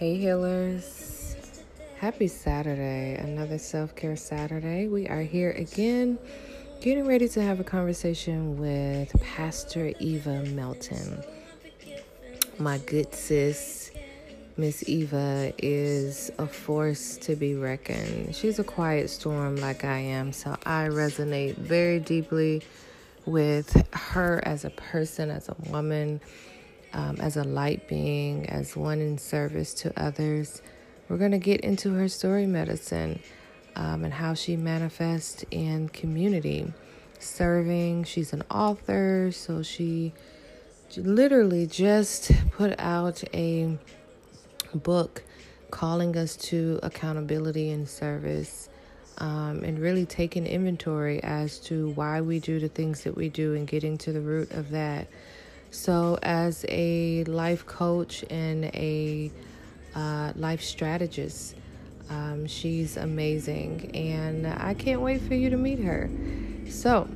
Hey healers, happy Saturday, another self-care Saturday. We are here again, getting ready to have a conversation with Pastor Eva Melton. My good sis, Miss Eva, is a force to be reckoned. She's a quiet storm like I am, so I resonate very deeply with her as a person, as a woman, as a light being, as one in service to others. We're going to get into her story medicine and how she manifests in community. Serving, she's an author, so she literally just put out a book calling us to accountability and service and really taking inventory as to why we do the things that we do and getting to the root of that. So as a life coach and a life strategist, she's amazing, and I can't wait for you to meet her. So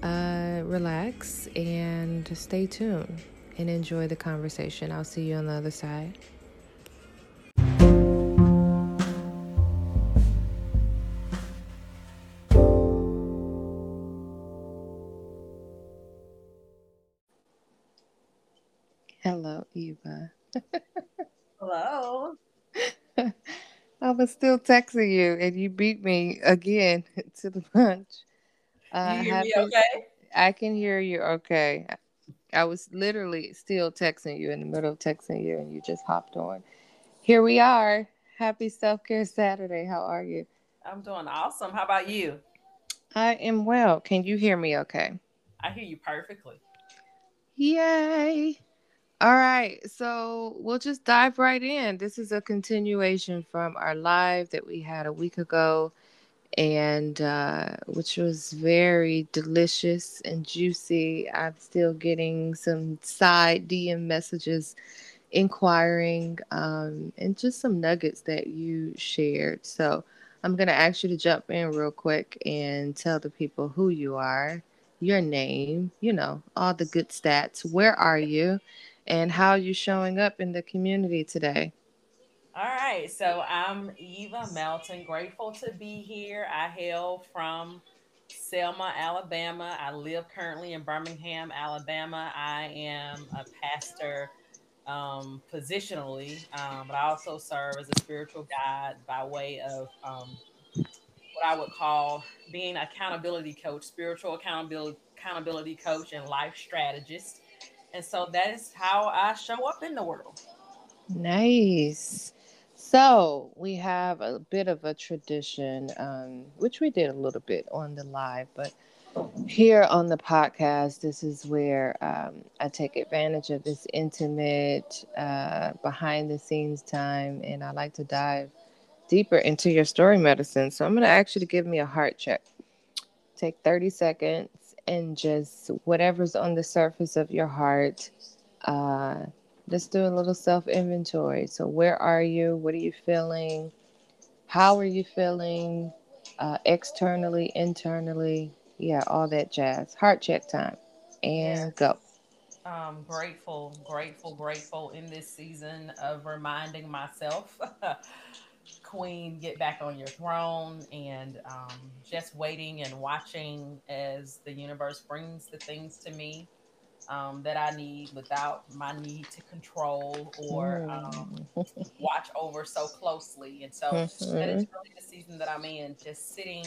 relax and stay tuned and enjoy the conversation. I'll see you on the other side. Hello, Eva. Hello. I was still texting you, and you beat me again to the punch. You hear me okay? I can hear you okay. I was literally still texting you, in the middle of texting you, and you just hopped on. Here we are. Happy Self-Care Saturday. How are you? I'm doing awesome. How about you? I am well. Can you hear me okay? I hear you perfectly. Yay. All right, so we'll just dive right in. This is a continuation from our live that we had a week ago, and which was very delicious and juicy. I'm still getting some side DM messages inquiring and just some nuggets that you shared. So I'm going to ask you to jump in real quick and tell the people who you are, your name, you know, all the good stats. Where are you? And how are you showing up in the community today? All right. So I'm Eva Melton. Grateful to be here. I hail from Selma, Alabama. I live currently in Birmingham, Alabama. I am a pastor positionally, but I also serve as a spiritual guide by way of what I would call being accountability coach, spiritual accountability coach, and life strategist. And so that is how I show up in the world. Nice. So we have a bit of a tradition, which we did a little bit on the live, but here on the podcast, this is where I take advantage of this intimate behind the scenes time. And I like to dive deeper into your story medicine. So I'm going to ask you to give me a heart check. Take 30 seconds. And just whatever's on the surface of your heart, just do a little self-inventory. So where are you? What are you feeling? How are you feeling externally, internally? Yeah, all that jazz. Heart check time. And go. I'm grateful in this season of reminding myself, Queen, get back on your throne, and just waiting and watching as the universe brings the things to me that I need without my need to control or watch over so closely. And so that is really the season that I'm in, just sitting,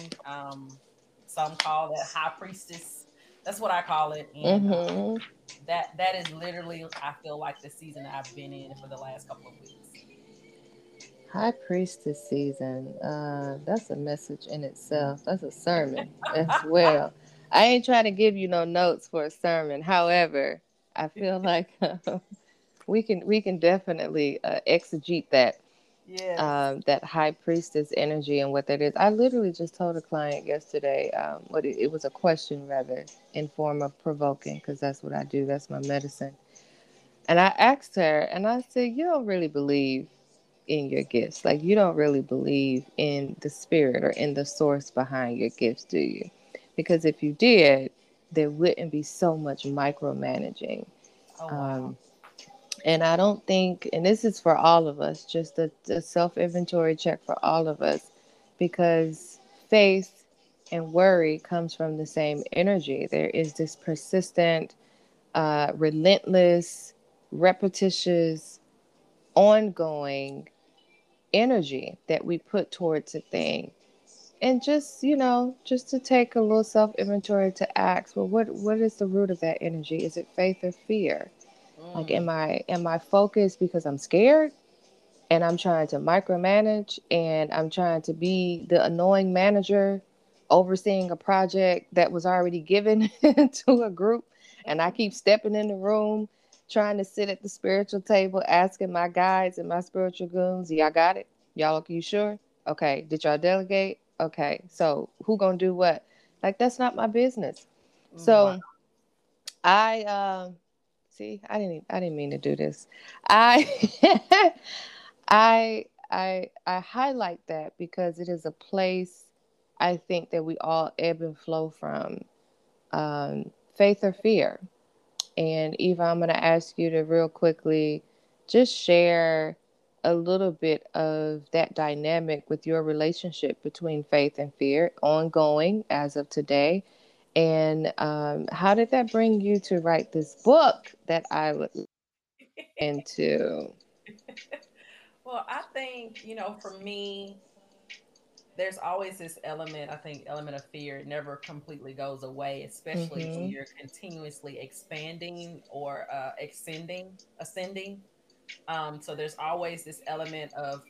some call that high priestess. That's what I call it. And that is literally, I feel like, the season I've been in for the last couple of weeks. High priestess season. That's a message in itself. That's a sermon as well. I ain't trying to give you no notes for a sermon. However, I feel like we can definitely exegete that. Yes. That high priestess energy and what that is. I literally just told a client yesterday. What it was a question rather in form of provoking, because that's what I do. That's my medicine. And I asked her, and I said, "You don't really believe in your gifts. Like, you don't really believe in the spirit or in the source behind your gifts, do you? Because if you did, there wouldn't be so much micromanaging." Oh, wow. And I don't think, and this is for all of us, just a self-inventory check for all of us, because faith and worry comes from the same energy. There is this persistent, relentless, repetitious, ongoing energy that we put towards a thing. And just, you know, just to take a little self-inventory to ask, well, what is the root of that energy? Is it faith or fear? Like, am I focused because I'm scared and I'm trying to micromanage and I'm trying to be the annoying manager overseeing a project that was already given to a group? And I keep stepping in the room, trying to sit at the spiritual table, asking my guides and my spiritual goons, y'all got it? Y'all, you sure? Okay. Did y'all delegate? Okay. So who gonna do what? Like, that's not my business. So I didn't mean to do this. I highlight that because it is a place I think that we all ebb and flow from, faith or fear. And Eva, I'm going to ask you to real quickly just share a little bit of that dynamic with your relationship between faith and fear, ongoing as of today. And how did that bring you to write this book that I would into? Well, I think, you know, for me, there's always this element, I think, element of fear. It never completely goes away, especially when you're continuously expanding or ascending. So there's always this element of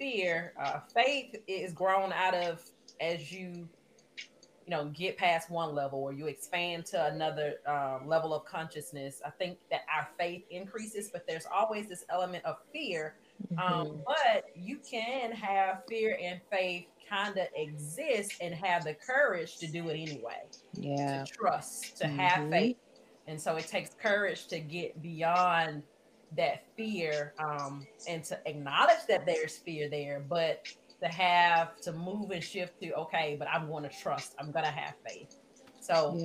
fear. Faith is grown out of as you know, get past one level or you expand to another level of consciousness. I think that our faith increases, but there's always this element of fear. But you can have fear and faith kind of exist and have the courage to do it anyway. Yeah. To trust, to have faith. And so it takes courage to get beyond that fear and to acknowledge that there's fear there, but to have to move and shift to, okay, but I'm going to trust, I'm going to have faith. So,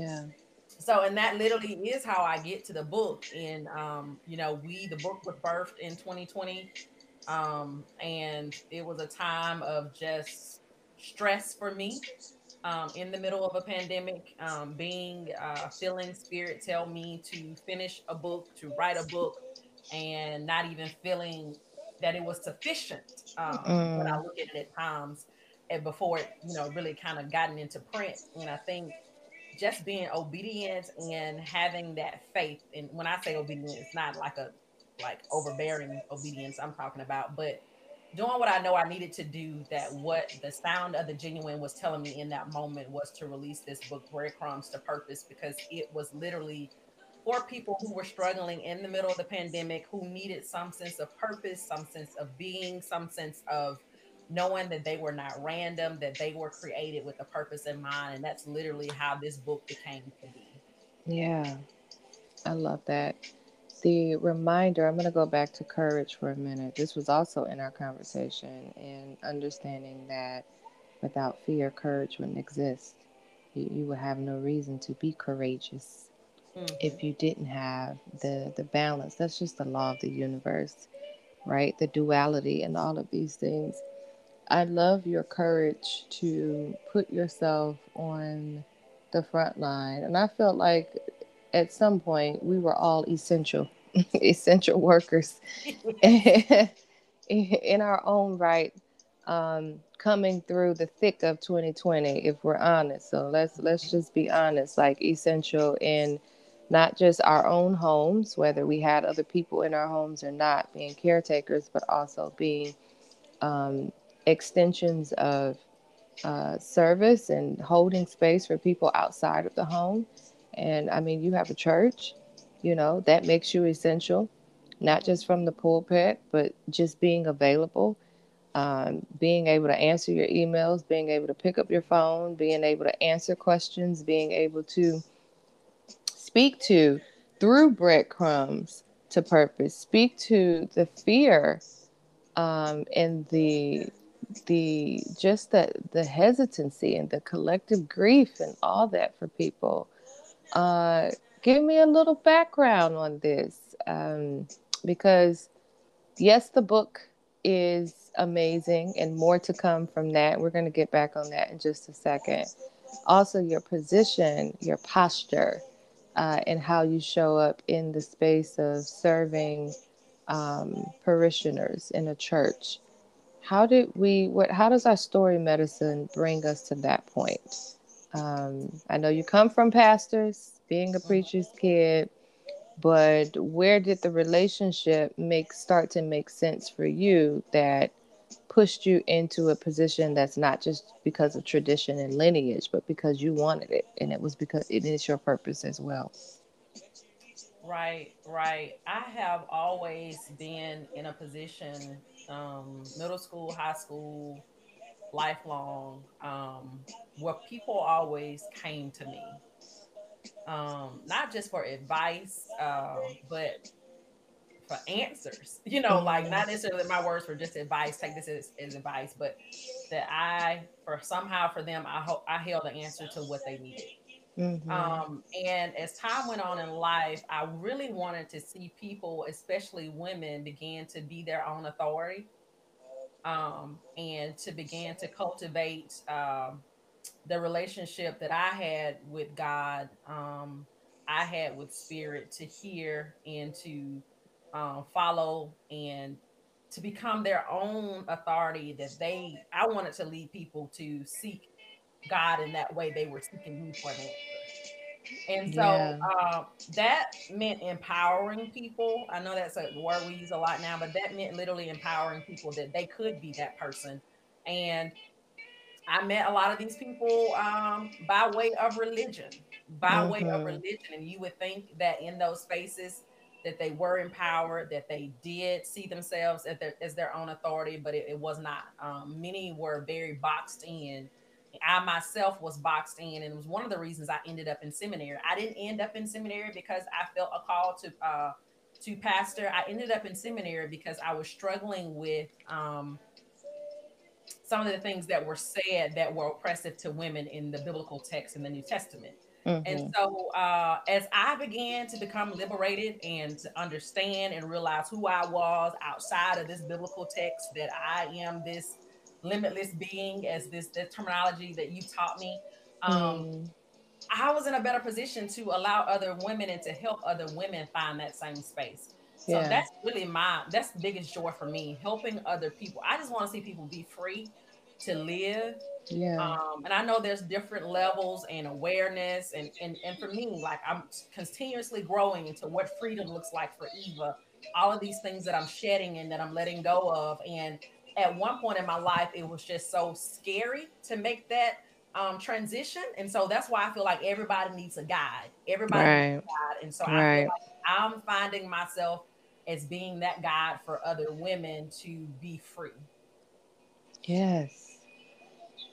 so, and that literally is how I get to the book. And, you know, the book was birthed in 2020. And it was a time of just stress for me, in the middle of a pandemic, feeling spirit tell me to finish a book, to write a book, and not even feeling that it was sufficient when I look at it at times and before it, you know, really kind of gotten into print. And I think just being obedient and having that faith. And when I say obedient, it's not like like overbearing obedience I'm talking about, but doing what I know I needed to do, that what the sound of the genuine was telling me in that moment was to release this book, Breadcrumbs to Purpose, because it was literally for people who were struggling in the middle of the pandemic, who needed some sense of purpose, some sense of being, some sense of knowing that they were not random, that they were created with a purpose in mind. And that's literally how this book became to be. Yeah, I love that. The reminder, I'm going to go back to courage for a minute. This was also in our conversation, and understanding that without fear, courage wouldn't exist. You would have no reason to be courageous if you didn't have the balance. That's just the law of the universe, right? The duality and all of these things. I love your courage to put yourself on the front line. And I felt like at some point we were all essential workers in our own right, coming through the thick of 2020, if we're honest. So let's just be honest, like essential in not just our own homes, whether we had other people in our homes or not, being caretakers, but also being extensions of service and holding space for people outside of the home. And I mean, you have a church, you know, that makes you essential, not just from the pulpit, but just being available, being able to answer your emails, being able to pick up your phone, being able to answer questions, being able to speak to, through breadcrumbs to purpose, speak to the fear and the just the hesitancy and the collective grief and all that for people. Give me a little background on this because yes, the book is amazing and more to come from that. We're going to get back on that in just a second. Also, your position, your posture, and how you show up in the space of serving parishioners in a church. How does our story medicine bring us to that point? I know you come from pastors, being a preacher's kid, but where did the relationship start to make sense for you that pushed you into a position that's not just because of tradition and lineage, but because you wanted it, and it was because it is your purpose as well? Right, right. I have always been in a position, middle school, high school, lifelong, where people always came to me. Not just for advice, but for answers, like not necessarily my words for just advice, take this as advice, but that I held the answer to what they needed. Mm-hmm. And as time went on in life, I really wanted to see people, especially women, begin to be their own authority, and to begin to cultivate, the relationship that I had with God, I had with spirit, to hear and to follow and to become their own authority, I wanted to lead people to seek God in that way they were seeking me for that. And so that meant empowering people. I know that's a word we use a lot now, but that meant literally empowering people that they could be that person. And I met a lot of these people by way of religion. And you would think that in those spaces that they were empowered, that they did see themselves as their own authority, but it was not. Many were very boxed in. I myself was boxed in, and it was one of the reasons I ended up in seminary. I didn't end up in seminary because I felt a call to pastor. I ended up in seminary because I was struggling with some of the things that were said that were oppressive to women in the biblical text in the New Testament. Mm-hmm. And so as I began to become liberated and to understand and realize who I was outside of this biblical text, that I am this limitless being, as the terminology that you taught me, I was in a better position to allow other women and to help other women find that same space. So that's really that's the biggest joy for me, helping other people. I just want to see people be free to live. Yeah. And I know there's different levels and awareness. And for me, like, I'm continuously growing into what freedom looks like for Eva, all of these things that I'm shedding and that I'm letting go of. And at one point in my life, it was just so scary to make that transition. And so that's why I feel like everybody needs a guide. Everybody needs a guide. And so I feel like I'm finding myself as being that guide for other women to be free. Yes.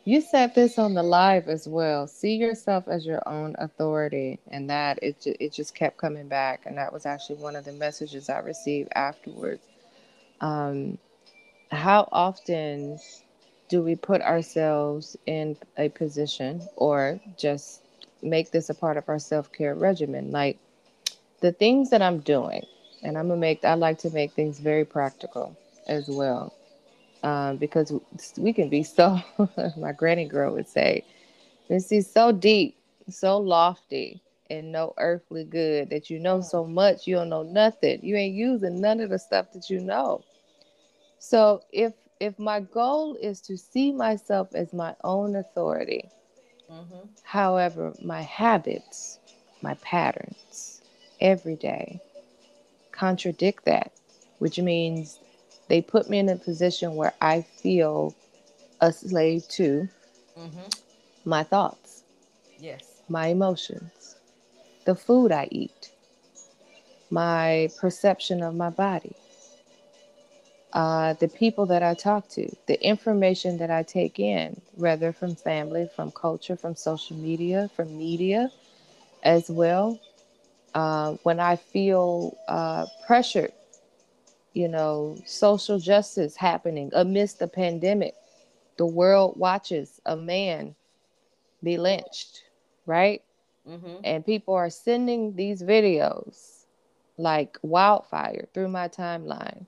You said this on the live as well. See yourself as your own authority. And that it just kept coming back. And that was actually one of the messages I received afterwards. How often do we put ourselves in a position, or just make this a part of our self-care regimen? Like, the things that I'm doing, and I like to make things very practical as well, because we can be so, my granny girl would say, this is so deep, so lofty, and no earthly good that you know so much, you don't know nothing. You ain't using none of the stuff that you know. So if my goal is to see myself as my own authority, however, my habits, my patterns every day contradict that, which means they put me in a position where I feel a slave to my thoughts, my emotions, the food I eat, my perception of my body, the people that I talk to, the information that I take in, whether from family, from culture, from social media, from media as well. When I feel pressured, social justice happening amidst the pandemic, the world watches a man be lynched, right? Mm-hmm. And people are sending these videos like wildfire through my timeline.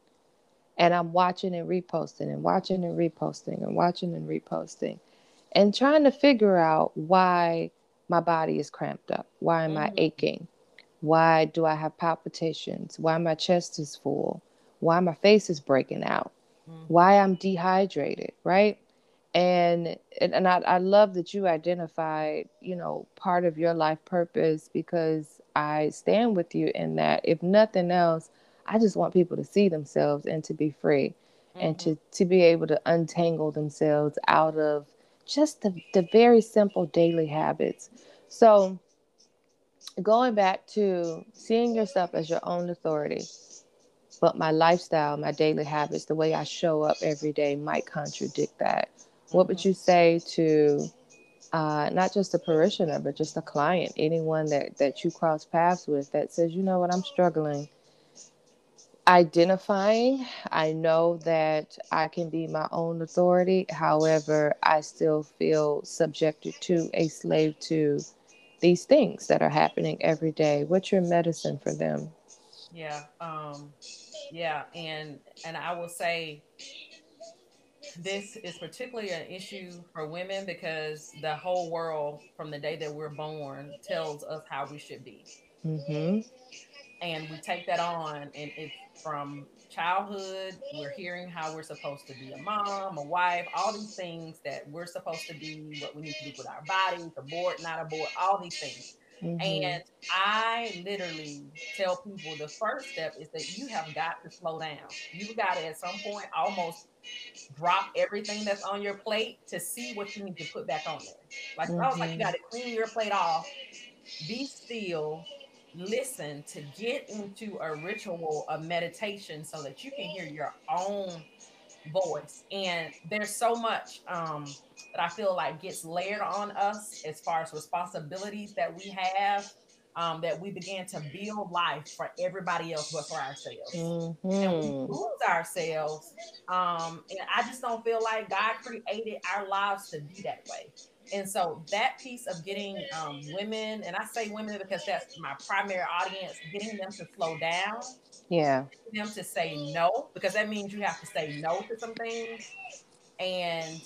And I'm watching and reposting and watching and reposting and watching and reposting and trying to figure out why my body is cramped up. Why am I aching? Why do I have palpitations? Why my chest is full? Why my face is breaking out? Why I'm dehydrated, right? And I love that you identified, you know, part of your life purpose, because I stand with you in that. If nothing else, I just want people to see themselves and to be free and to be able to untangle themselves out of just the very simple daily habits. So going back to seeing yourself as your own authority, but my lifestyle, my daily habits, the way I show up every day might contradict that. What would you say to not just a parishioner, but just a client, anyone that you cross paths with that says, you know what, I'm struggling identifying. I know that I can be my own authority. However, I still feel subjected to, a slave to these things that are happening every day. What's your medicine for them? Yeah. And I will say, this is particularly an issue for women because the whole world from the day that we're born tells us how we should be. Mm-hmm. And we take that on, and it's from childhood, we're hearing how we're supposed to be a mom, a wife, all these things that we're supposed to be, what we need to do with our bodies, abort, not abort, all these things. Mm-hmm. And I literally tell people the first step is that you have got to slow down. You've got to, at some point, almost drop everything that's on your plate to see what you need to put back on there. Like, mm-hmm. I was like, you got to clean your plate off, be still, listen, to get into a ritual of meditation so that you can hear your own voice. And there's so much that I feel like gets layered on us as far as responsibilities that we have, that we begin to build life for everybody else but for ourselves. Mm-hmm. And we lose ourselves. And I just don't feel like God created our lives to be that way. And so that piece of getting women, and I say women because that's my primary audience, getting them to slow down. Yeah. Getting them to say no, because that means you have to say no to some things. And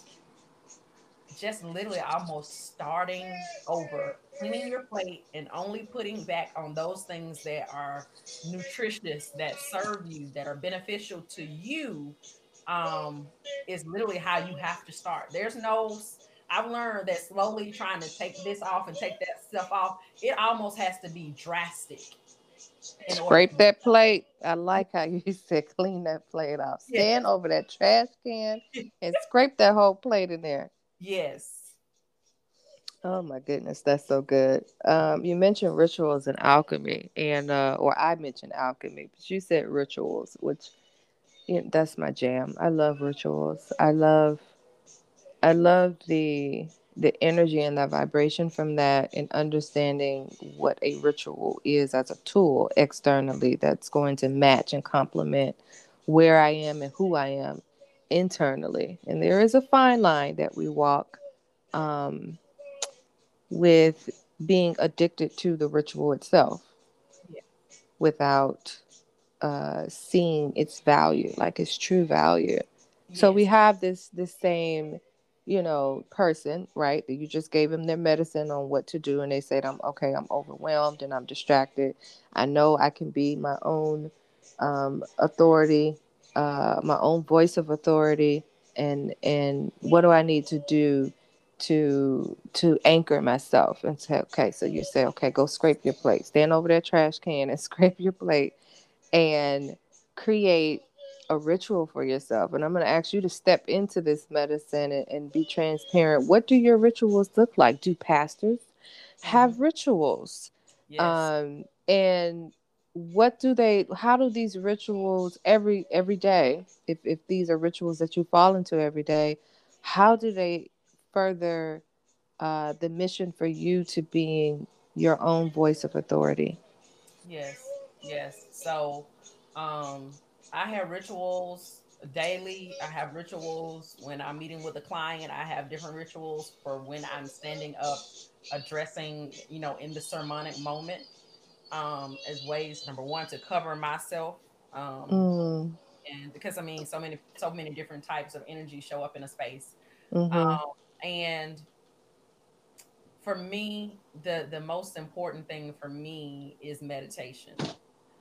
just literally almost starting over, cleaning your plate and only putting back on those things that are nutritious, that serve you, that are beneficial to you, is literally how you have to start. There's no... I've learned that slowly trying to take this off and take that stuff off, it almost has to be drastic. Scrape that plate. I like how you said clean that plate off. Stand over that trash can and scrape that whole plate in there. Yes. Oh my goodness, that's so good. You mentioned rituals and alchemy, and or I mentioned alchemy, but you said rituals, which, you know, that's my jam. I love rituals. I love the energy and the vibration from that, and understanding what a ritual is as a tool externally that's going to match and complement where I am and who I am internally. And there is a fine line that we walk with being addicted to the ritual itself without seeing its value, like its true value. Yes. So we have this same... you know, person, right? You just gave them their medicine on what to do, and they said, I'm overwhelmed and I'm distracted. I know I can be my own authority, my own voice of authority, and what do I need to do to anchor myself? And say, okay, so you say, okay, go scrape your plate. Stand over that trash can and scrape your plate and create a ritual for yourself. And I'm going to ask you to step into this medicine and be transparent. What do your rituals look like? Do pastors have rituals? Yes. And what do they, how do these rituals every day, if these are rituals that you fall into every day, how do they further the mission for you to being your own voice of authority? Yes. So, I have rituals daily. I have rituals when I'm meeting with a client. I have different rituals for when I'm standing up, addressing, you know, in the sermonic moment. as ways, number one, to cover myself. And because I mean, so many different types of energy show up in a space. And for me, the most important thing for me is meditation.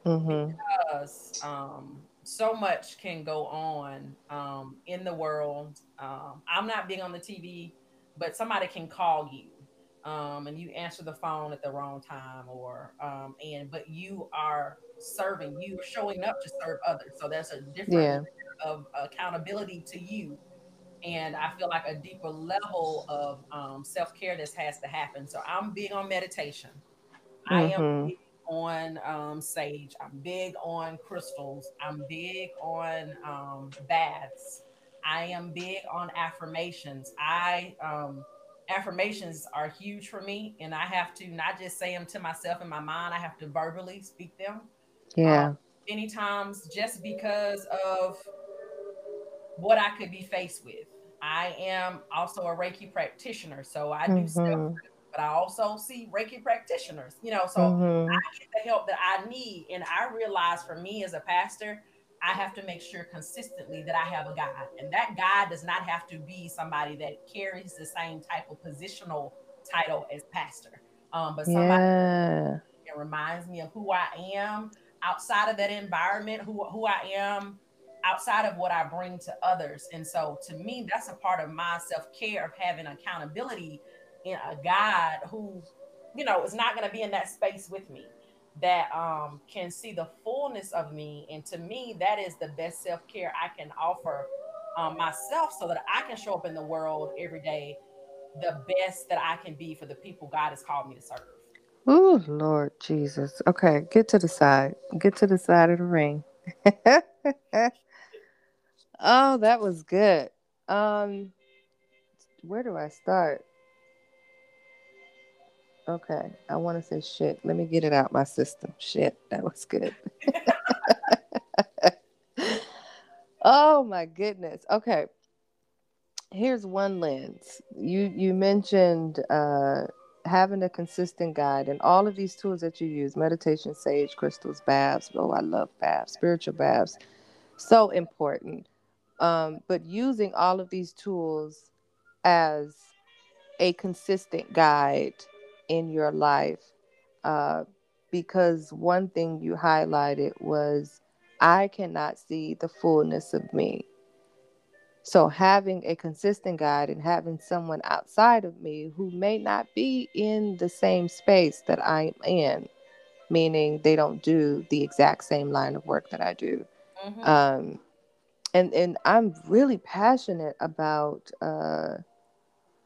Because so much can go on in the world. I'm not big on the TV, but somebody can call you and you answer the phone at the wrong time, or but you are serving, you're showing up to serve others. So that's a different layer of accountability to you. And I feel like a deeper level of self-care that has to happen. So I'm big on meditation. I am big on sage. I'm big on crystals. I'm big on baths. I am big on affirmations. Affirmations are huge for me, and I have to not just say them to myself in my mind. I have to verbally speak them. Many times just because of what I could be faced with. I am also a Reiki practitioner, so I do stuff, but I also see Reiki practitioners, you know, so I get the help that I need. And I realize for me as a pastor, I have to make sure consistently that I have a guide, and that guide does not have to be somebody that carries the same type of positional title as pastor, but somebody that reminds me of who I am outside of that environment, who I am outside of what I bring to others. And so to me, that's a part of my self-care, of having accountability in a God who, you know, is not going to be in that space with me, that can see the fullness of me. And to me, that is the best self-care I can offer myself, so that I can show up in the world every day the best that I can be for the people God has called me to serve. Oh, Lord Jesus. Okay, get to the side. Get to the side of the ring. Oh, that was good. Where do I start? Okay, I want to say shit. Let me get it out my system. Shit, that was good. Oh my goodness. Okay, here's one lens. You mentioned having a consistent guide, and all of these tools that you use, meditation, sage, crystals, baths. Oh, I love baths, spiritual baths. So important. But using all of these tools as a consistent guide in your life, because one thing you highlighted was, I cannot see the fullness of me. So having a consistent guide and having someone outside of me who may not be in the same space that I'm in, meaning they don't do the exact same line of work that I do. And I'm really passionate about,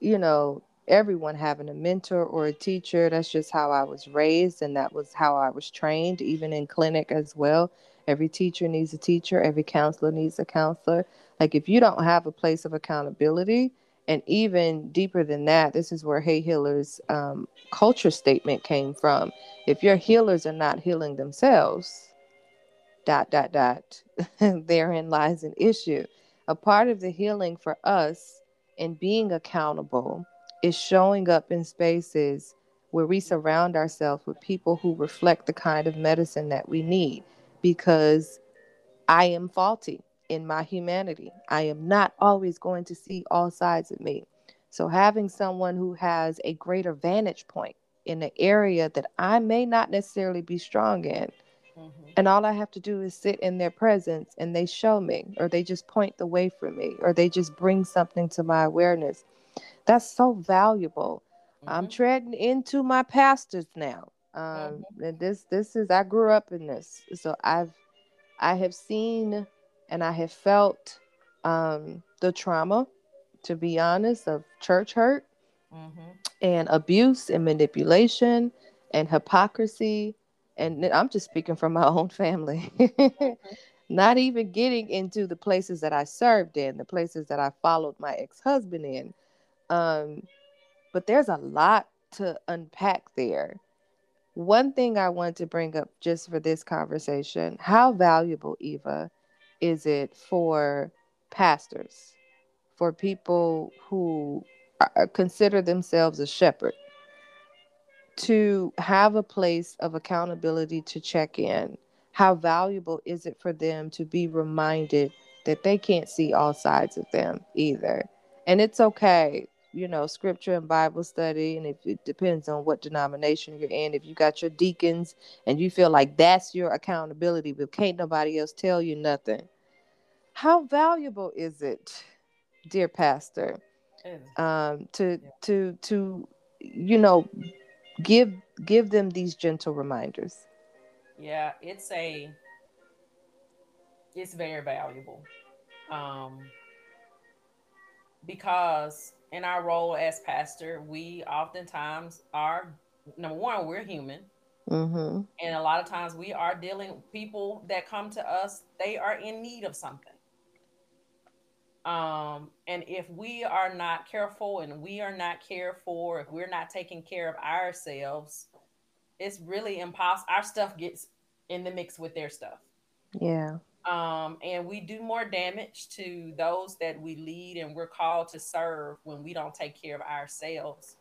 you know, everyone having a mentor or a teacher. That's just how I was raised, and that was how I was trained, even in clinic as well. Every teacher needs a teacher. Every counselor needs a counselor. Like, if you don't have a place of accountability, and even deeper than that, this is where Hey Healers culture statement came from. If your healers are not healing themselves, ... therein lies an issue. A part of the healing for us in being accountable is showing up in spaces where we surround ourselves with people who reflect the kind of medicine that we need, because I am faulty in my humanity. I am not always going to see all sides of me. So having someone who has a greater vantage point in the area that I may not necessarily be strong in, and all I have to do is sit in their presence, and they show me, or they just point the way for me, or they just bring something to my awareness. That's so valuable. I'm treading into my pastors now. And this is, I grew up in this. So I have seen and I have felt the trauma, to be honest, of church hurt and abuse and manipulation and hypocrisy. And I'm just speaking from my own family, not even getting into the places that I served in, the places that I followed my ex-husband in. But there's a lot to unpack there. One thing I want to bring up just for this conversation, how valuable, Eva, is it for pastors, for people who consider themselves a shepherd, to have a place of accountability to check in. How valuable is it for them to be reminded that they can't see all sides of them either? And it's okay, you know, scripture and Bible study, and if it depends on what denomination you're in. If you got your deacons and you feel like that's your accountability, but can't nobody else tell you nothing. How valuable is it, dear pastor, to you know, give them these gentle reminders? Yeah, it's very valuable, because in our role as pastor, we oftentimes are, number one, we're human. Mm-hmm. And a lot of times we are dealing with people that come to us, they are in need of something. And if we are not careful and we are not cared for, if we're not taking care of ourselves, it's really impossible. Our stuff gets in the mix with their stuff. Yeah. And we do more damage to those that we lead and we're called to serve when we don't take care of ourselves.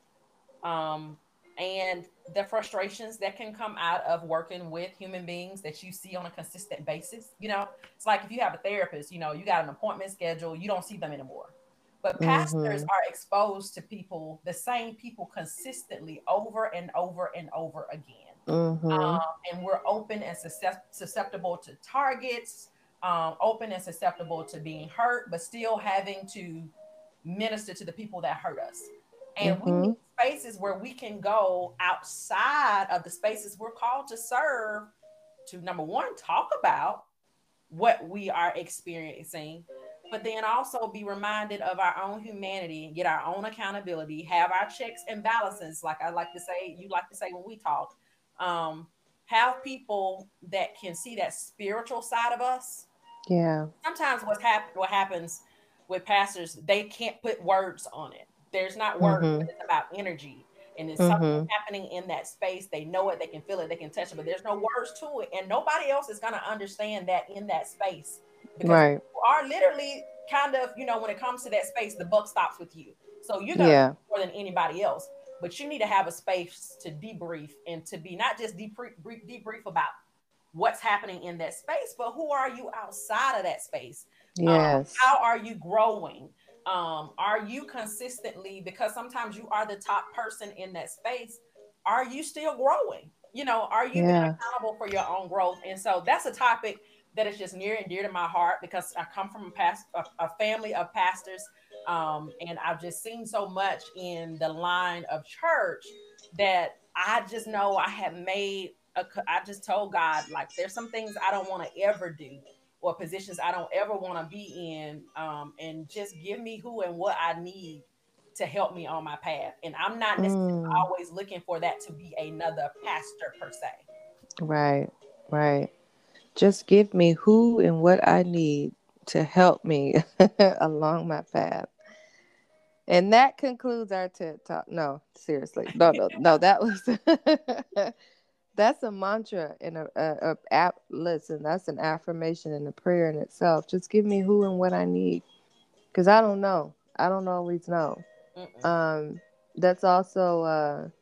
And the frustrations that can come out of working with human beings that you see on a consistent basis. You know, it's like if you have a therapist, you know, you got an appointment schedule, you don't see them anymore. But pastors are exposed to people, the same people consistently over and over and over again. Mm-hmm. And we're open and susceptible to targets, open and susceptible to being hurt, but still having to minister to the people that hurt us. And we need spaces where we can go outside of the spaces we're called to serve to, number one, talk about what we are experiencing, but then also be reminded of our own humanity, get our own accountability, have our checks and balances. Like I like to say, you like to say when we talk, have people that can see that spiritual side of us. Yeah. Sometimes what happens with pastors, they can't put words on it. There's not words, but it's about energy. And there's something happening in that space. They know it, they can feel it, they can touch it, but there's no words to it. And nobody else is going to understand that in that space. Because you are literally kind of, you know, when it comes to that space, the buck stops with you. So you're going to do more than anybody else. But you need to have a space to debrief and to be not just debrief about what's happening in that space, but who are you outside of that space? Yes. How are you growing? Are you consistently, because sometimes you are the top person in that space, are you still growing? You know, are you being accountable for your own growth? And so that's a topic that is just near and dear to my heart because I come from a family of pastors, and I've just seen so much in the line of church that I just know I have made, I just told God, like, there's some things I don't want to ever do, or positions I don't ever want to be in, and just give me who and what I need to help me on my path. And I'm not necessarily always looking for that to be another pastor per se. Right, right. Just give me who and what I need to help me along my path. And that concludes our TED Talk. No, seriously. No, that was... That's a mantra and listen, that's an affirmation and a prayer in itself. Just give me who and what I need, because I don't know. I don't always know. That's also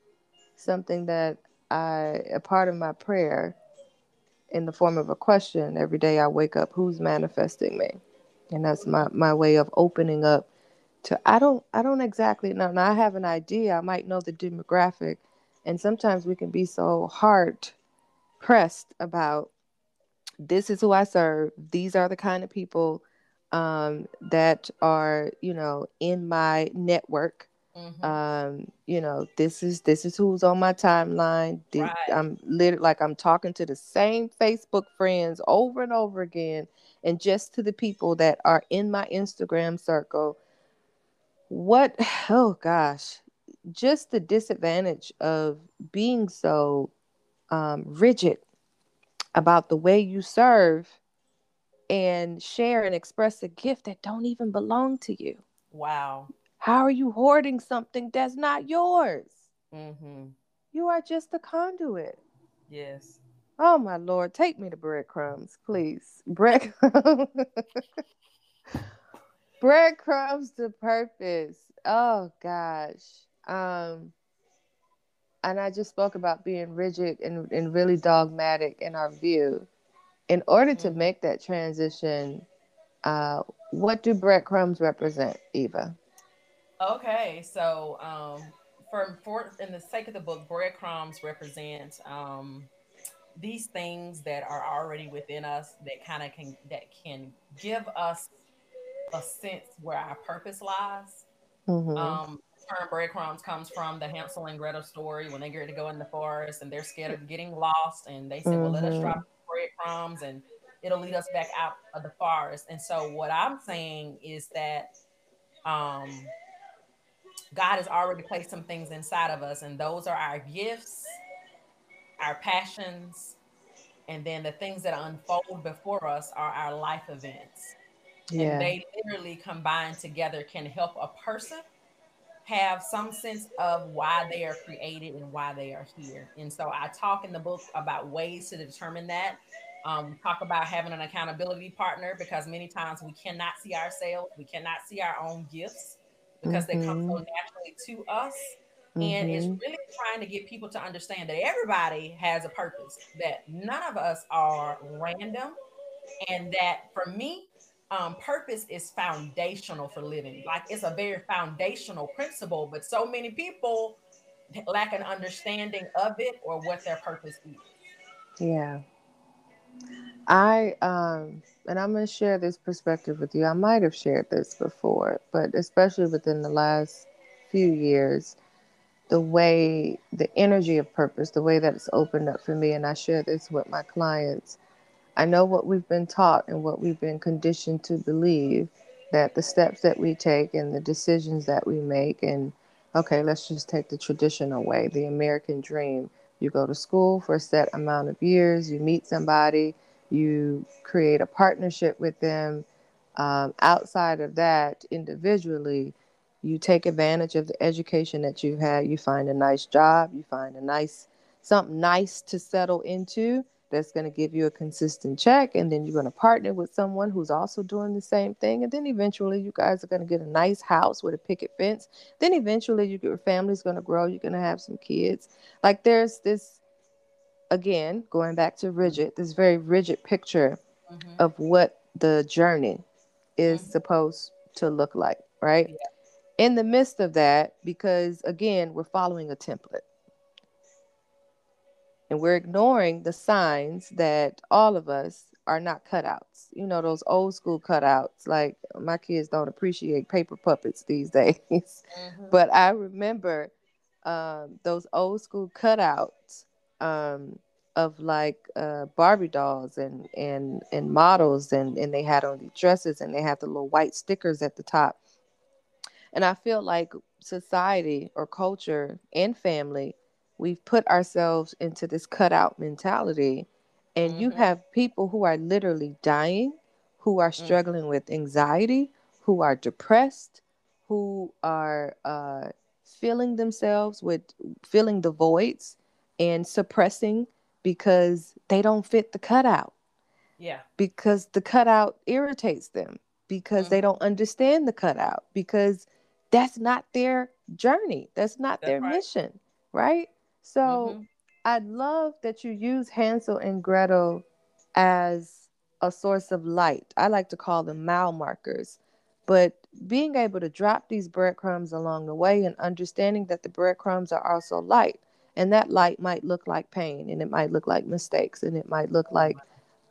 something that a part of my prayer in the form of a question. Every day I wake up, who's manifesting me? And that's my way of opening up to, I don't exactly know. Now I have an idea. I might know the demographic. And sometimes we can be so hard-pressed about, this is who I serve. These are the kind of people that are, you know, in my network. Mm-hmm. You know, this is who's on my timeline. Right. I'm literally, like, I'm talking to the same Facebook friends over and over again, and just to the people that are in my Instagram circle. What? Oh, gosh. Just the disadvantage of being so rigid about the way you serve and share and express a gift that don't even belong to you. Wow. How are you hoarding something that's not yours? Mm-hmm. You are just a conduit. Yes. Oh, my Lord. Take me to breadcrumbs, please. Breadcrumbs to purpose. Oh, gosh. And I just spoke about being rigid and really dogmatic in our view. In order to make that transition, what do breadcrumbs represent, Eva? Okay, so for in the sake of the book, breadcrumbs represent these things that are already within us that kind of can give us a sense where our purpose lies. Mm-hmm. The term breadcrumbs comes from the Hansel and Gretel story when they get to go in the forest and they're scared of getting lost, and they said, "Well, let us drop breadcrumbs, and it'll lead us back out of the forest." And so, what I'm saying is that God has already placed some things inside of us, and those are our gifts, our passions, and then the things that unfold before us are our life events. Yeah. And they literally combined together can help a person have some sense of why they are created and why they are here. And so I talk in the book about ways to determine that. Talk about having an accountability partner, because many times we cannot see ourselves. We cannot see our own gifts because they come so naturally to us. And it's really trying to get people to understand that everybody has a purpose, that none of us are random. And that for me, purpose is foundational for living. Like, it's a very foundational principle, but so many people lack an understanding of it or what their purpose is. Yeah. And I'm going to share this perspective with you. I might have shared this before, but especially within the last few years, the energy of purpose, the way that it's opened up for me, and I share this with my clients. I know what we've been taught and what we've been conditioned to believe, that the steps that we take and the decisions that we make, and okay, let's just take the traditional way, the American dream. You go to school for a set amount of years, you meet somebody, you create a partnership with them. Outside of that, individually, you take advantage of the education that you've had. You find a nice job, you find something nice to settle into that's going to give you a consistent check. And then you're going to partner with someone who's also doing the same thing. And then eventually you guys are going to get a nice house with a picket fence. Then eventually your family's going to grow. You're going to have some kids. Like, there's this, again, going back to rigid, this very rigid picture of what the journey is supposed to look like, right? Yeah. In the midst of that, because again, we're following a template. And we're ignoring the signs that all of us are not cutouts. You know, those old school cutouts. Like, my kids don't appreciate paper puppets these days. But I remember those old school cutouts of like Barbie dolls and models. And they had on the dresses, and they had the little white stickers at the top. And I feel like society or culture and family, we've put ourselves into this cutout mentality, and you have people who are literally dying, who are struggling with anxiety, who are depressed, who are filling the voids and suppressing because they don't fit the cutout. Yeah. Because the cutout irritates them, because they don't understand the cutout, because that's not their journey. That's not their mission. Right. So I love that you use Hansel and Gretel as a source of light. I like to call them mile markers. But being able to drop these breadcrumbs along the way and understanding that the breadcrumbs are also light. And that light might look like pain, and it might look like mistakes, and it might look like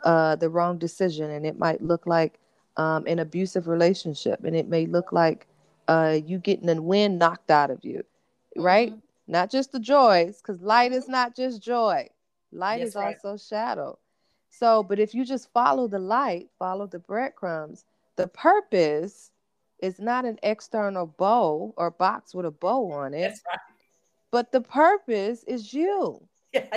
the wrong decision, and it might look like an abusive relationship, and it may look like you getting a wind knocked out of you, right? Not just the joys, because light is not just joy. Light is also shadow. So, but if you just follow the light, follow the breadcrumbs, the purpose is not an external bow or box with a bow on it. That's right. But the purpose is you.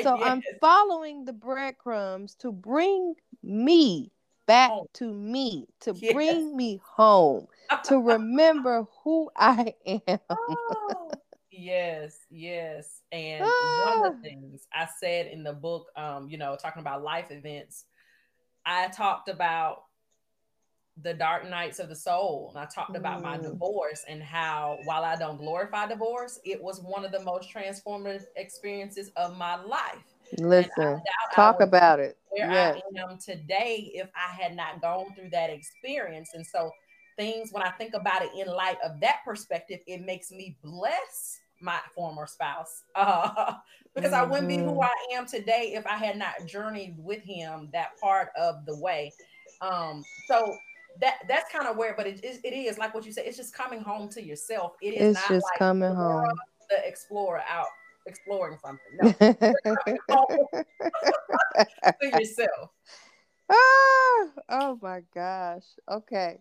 So I'm following the breadcrumbs to bring me back to me, to bring me home, to remember who I am. Yes. And one of the things I said in the book, talking about life events, I talked about the dark nights of the soul. And I talked about my divorce and how, while I don't glorify divorce, it was one of the most transformative experiences of my life. Listen, talk about it. Where I am today, if I had not gone through that experience. And so things, when I think about it in light of that perspective, it makes me bless my former spouse, because I wouldn't be who I am today if I had not journeyed with him that part of the way. So that's kind of where, but it is like what you said, it's just coming home to yourself. It's just coming home. The explorer out exploring something. No, to yourself. Oh my gosh. Okay.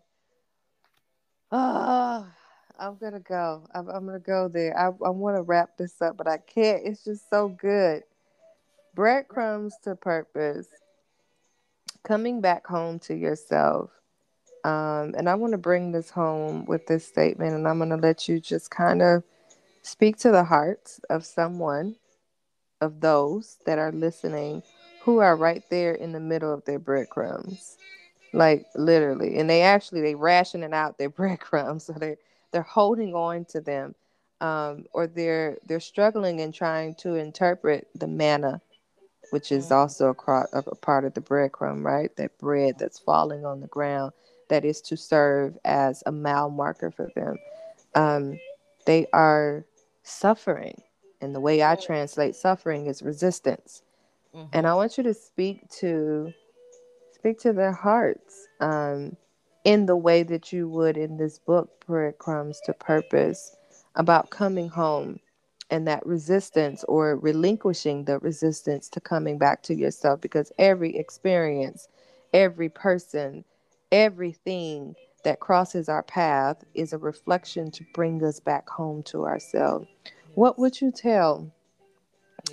I'm going to go. I'm going to go there. I want to wrap this up, but I can't. It's just so good. Breadcrumbs to Purpose. Coming back home to yourself. And I want to bring this home with this statement, and I'm going to let you just kind of speak to the hearts of someone, of those that are listening, who are right there in the middle of their breadcrumbs. Like, literally. And they rationing out their breadcrumbs. So they're holding on to them, or they're struggling and trying to interpret the manna, which is also a part of the breadcrumb, right? That bread that's falling on the ground, that is to serve as a mile marker for them. They are suffering. And the way I translate suffering is resistance. Mm-hmm. And I want you to speak to their hearts, in the way that you would in this book, Breadcrumbs to Purpose, about coming home and that resistance, or relinquishing the resistance to coming back to yourself, because every experience, every person, everything that crosses our path is a reflection to bring us back home to ourselves. Yes. What would you tell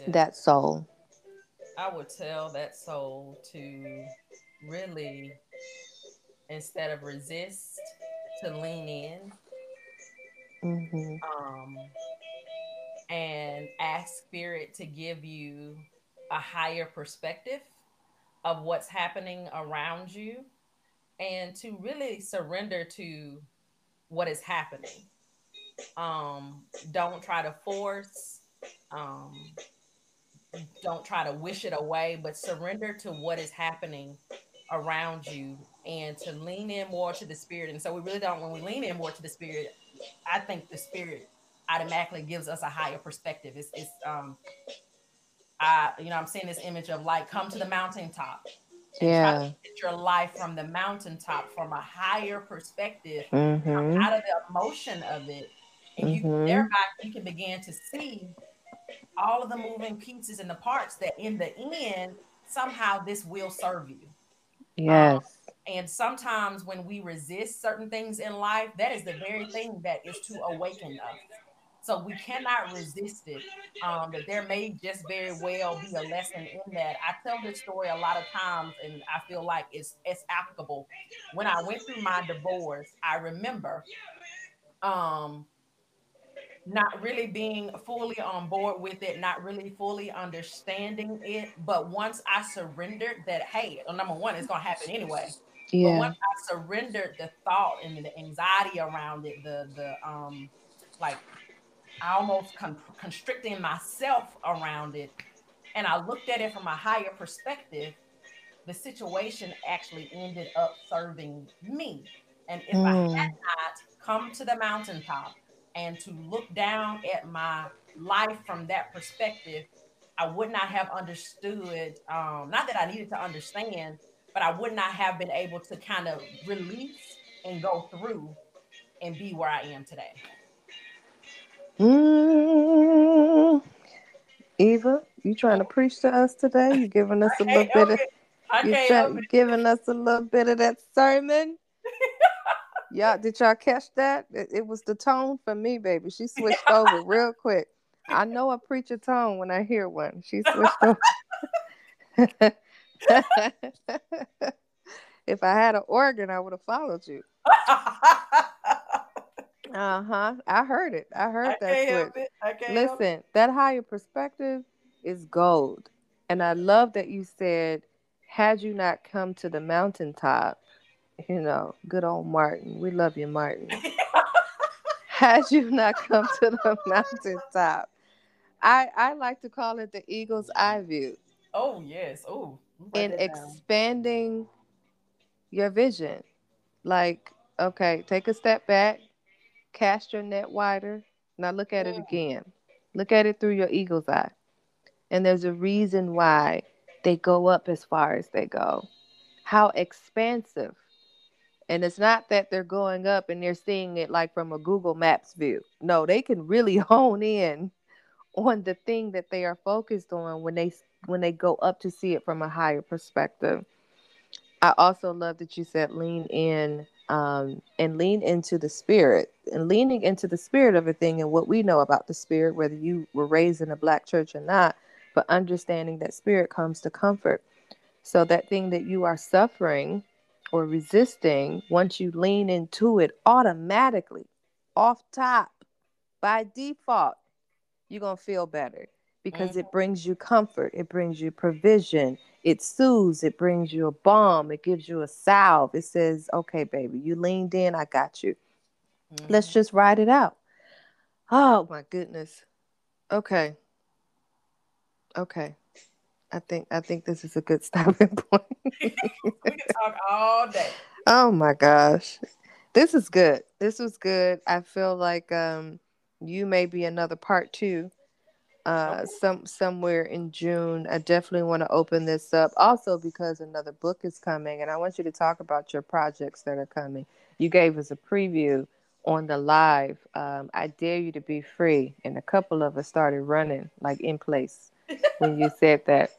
that soul? I would tell that soul to really, instead of resist, to lean in, and ask spirit to give you a higher perspective of what's happening around you, and to really surrender to what is happening. Don't try to force, don't try to wish it away, but surrender to what is happening around you, and to lean in more to the spirit. And so when we lean in more to the spirit, I think the spirit automatically gives us a higher perspective. I'm seeing this image of, like, come to the mountaintop. Try to get your life from the mountaintop, from a higher perspective, out of the emotion of it. And you can begin to see all of the moving pieces and the parts that, in the end, somehow this will serve you. Yes. And sometimes when we resist certain things in life, that is the very thing that is to awaken us. So we cannot resist it. That there may just very well be a lesson in that. I tell this story a lot of times, and I feel like it's applicable. When I went through my divorce, I remember not really being fully on board with it, not really fully understanding it. But once I surrendered that, hey, number one, it's going to happen anyway. Yeah. But once I surrendered the thought and the anxiety around it, I almost constricting myself around it, and I looked at it from a higher perspective, the situation actually ended up serving me. And if I had not come to the mountaintop and to look down at my life from that perspective, I would not have understood, not that I needed to understand, but I would not have been able to kind of release and go through and be where I am today. Eva, you trying to preach to us today? You giving us a little bit of that sermon. Y'all, did y'all catch that? It was the tone for me, baby. She switched over real quick. I know I preach a tone when I hear one. She switched over. If I had an organ, I would have followed you. I heard it. I heard that switch. Listen, that higher perspective is gold. And I love that you said, had you not come to the mountaintop, you know, good old Martin. We love you, Martin. Had you not come to the mountaintop. I like to call it the eagle's eye view. Oh, yes. Oh, in expanding your vision. Like, okay, take a step back, cast your net wider. Now look at it again. Look at it through your eagle's eye. And there's a reason why they go up as far as they go. How expansive. And it's not that they're going up and they're seeing it like from a Google Maps view. No, they can really hone in on the thing that they are focused on when they go up to see it from a higher perspective. I also love that you said lean in and lean into the spirit, and leaning into the spirit of a thing and what we know about the spirit, whether you were raised in a black church or not, but understanding that spirit comes to comfort. So that thing that you are suffering or resisting, once you lean into it automatically, off top, by default, you're going to feel better because it brings you comfort. It brings you provision. It soothes. It brings you a balm. It gives you a salve. It says, okay, baby, you leaned in. I got you. Mm-hmm. Let's just ride it out. Oh, my goodness. Okay. I think this is a good stopping point. We can talk all day. Oh, my gosh. This is good. This was good. I feel like you may be another part two somewhere in June. I definitely want to open this up also because another book is coming, and I want you to talk about your projects that are coming. You gave us a preview on the live. I Dare You to Be Free, and a couple of us started running like in place when you said that.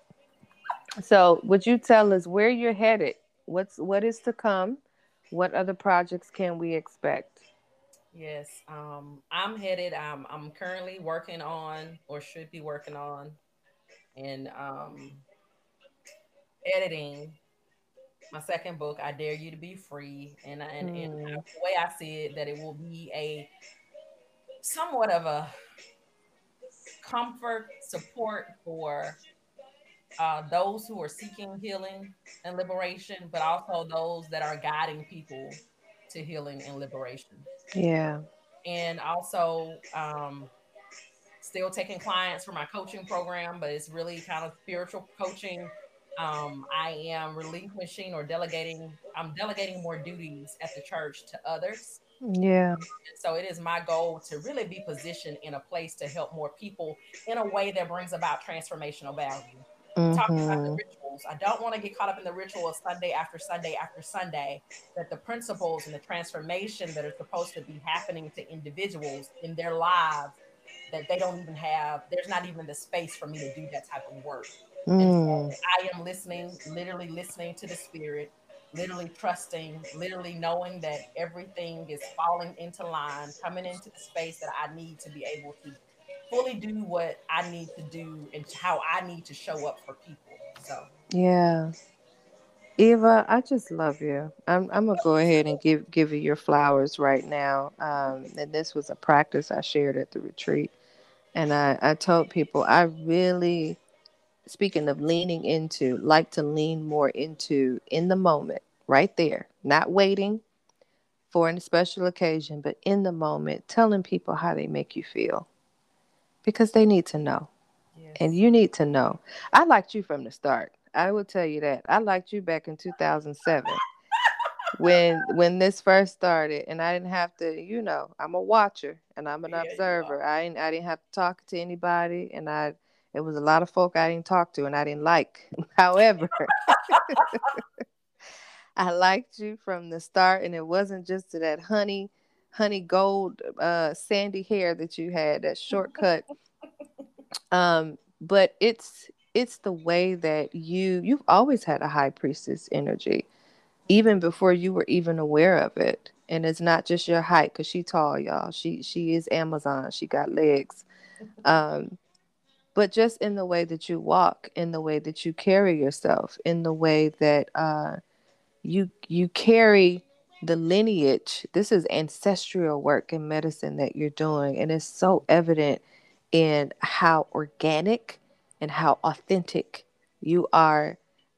So would you tell us where you're headed? What is to come? What other projects can we expect? Yes, I'm headed. I'm currently working on, or should be working on, and editing my second book, I Dare You to Be Free. And the way I see it, that it will be a somewhat of a comfort, support for those who are seeking healing and liberation, but also those that are guiding people to healing and liberation. Yeah. And also still taking clients for my coaching program, but it's really kind of spiritual coaching. I am relinquishing or delegating. I'm delegating more duties at the church to others. Yeah. So it is my goal to really be positioned in a place to help more people in a way that brings about transformational value. Mm-hmm. Talking about the rituals, I don't want to get caught up in the ritual of Sunday after Sunday after Sunday, that the principles and the transformation that are supposed to be happening to individuals in their lives, that they don't even have, there's not even the space for me to do that type of work. And so I am literally listening to the spirit, literally trusting, literally knowing that everything is falling into line, coming into the space that I need to be able to fully do what I need to do and how I need to show up for people. So, yeah. Eva, I just love you. I'm going to go ahead and give you your flowers right now. And this was a practice I shared at the retreat. And I told people I really, speaking of leaning into, like to lean more into in the moment, right there, not waiting for a special occasion, but in the moment, telling people how they make you feel, because they need to know. Yes. And you need to know. I liked you from the start. I will tell you that. I liked you back in 2007 when this first started, and I didn't have to, you know, I'm a watcher and I'm an observer. I didn't have to talk to anybody, and it was a lot of folk I didn't talk to and I didn't like. However, I liked you from the start, and it wasn't just to that honey gold sandy hair that you had, that shortcut. But it's the way that you've always had a high priestess energy, even before you were even aware of it. And it's not just your height, because she's tall, y'all. She is Amazon. She got legs. But just in the way that you walk, in the way that you carry yourself, in the way that you carry the lineage. This is ancestral work in medicine that you're doing. And it's so evident in how organic and how authentic you are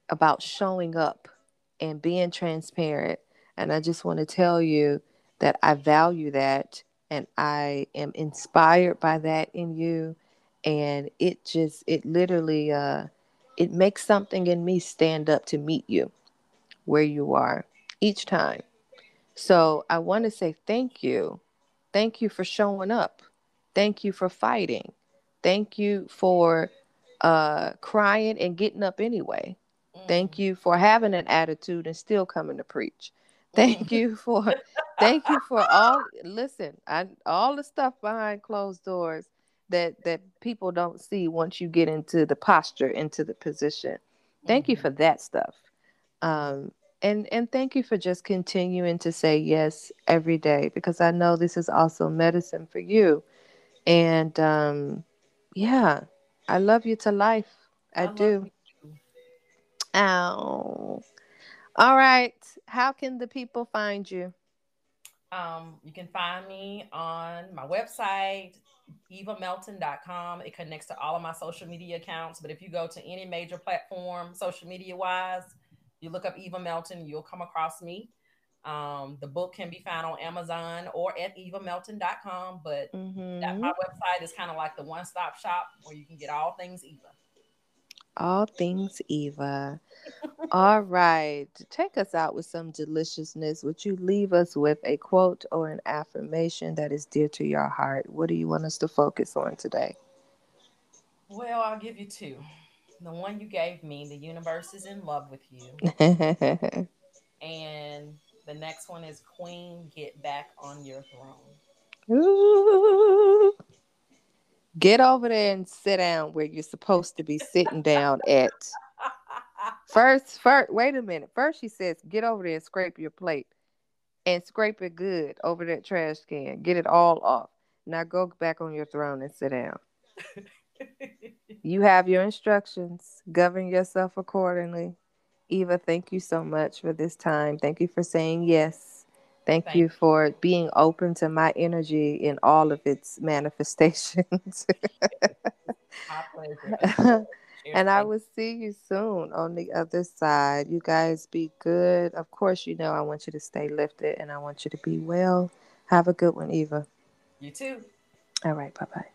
about showing up and being transparent And I just want to tell you that I value that, and I am inspired by that in you. And it just, it literally, it makes something in me stand up to meet you where you are each time. So I want to say thank you. Thank you for showing up. Thank you for fighting. Thank you for crying and getting up anyway. Mm-hmm. Thank you for having an attitude and still coming to preach. Thank you for, thank you for all, listen, all the stuff behind closed doors that people don't see once you get into the posture, into the position. Thank you for that stuff. And thank you for just continuing to say yes every day, because I know this is also medicine for you. And yeah, I love you to life. I do. Ow. All right. How can the people find you? You can find me on my website, evamelton.com. It connects to all of my social media accounts. But if you go to any major platform, social media wise, you look up Eva Melton, you'll come across me. The book can be found on Amazon or at evamelton.com. But that, my website is kind of like the one-stop shop where you can get all things Eva. All things Eva. All right. Take us out with some deliciousness. Would you leave us with a quote or an affirmation that is dear to your heart? What do you want us to focus on today? Well, I'll give you two. The one you gave me, the universe is in love with you. And the next one is, Queen, get back on your throne. Ooh. Get over there and sit down where you're supposed to be sitting down at. First, wait a minute. First, she says, get over there and scrape your plate. And scrape it good over that trash can. Get it all off. Now go back on your throne and sit down. You have your instructions. Govern yourself accordingly. Eva, thank you so much for this time. Thank you for saying yes. Thank you for being open to my energy in all of its manifestations. And I will see you soon on the other side. You guys be good. Of course, you know I want you to stay lifted and I want you to be well. Have a good one, Eva. You too. All right. Bye-bye.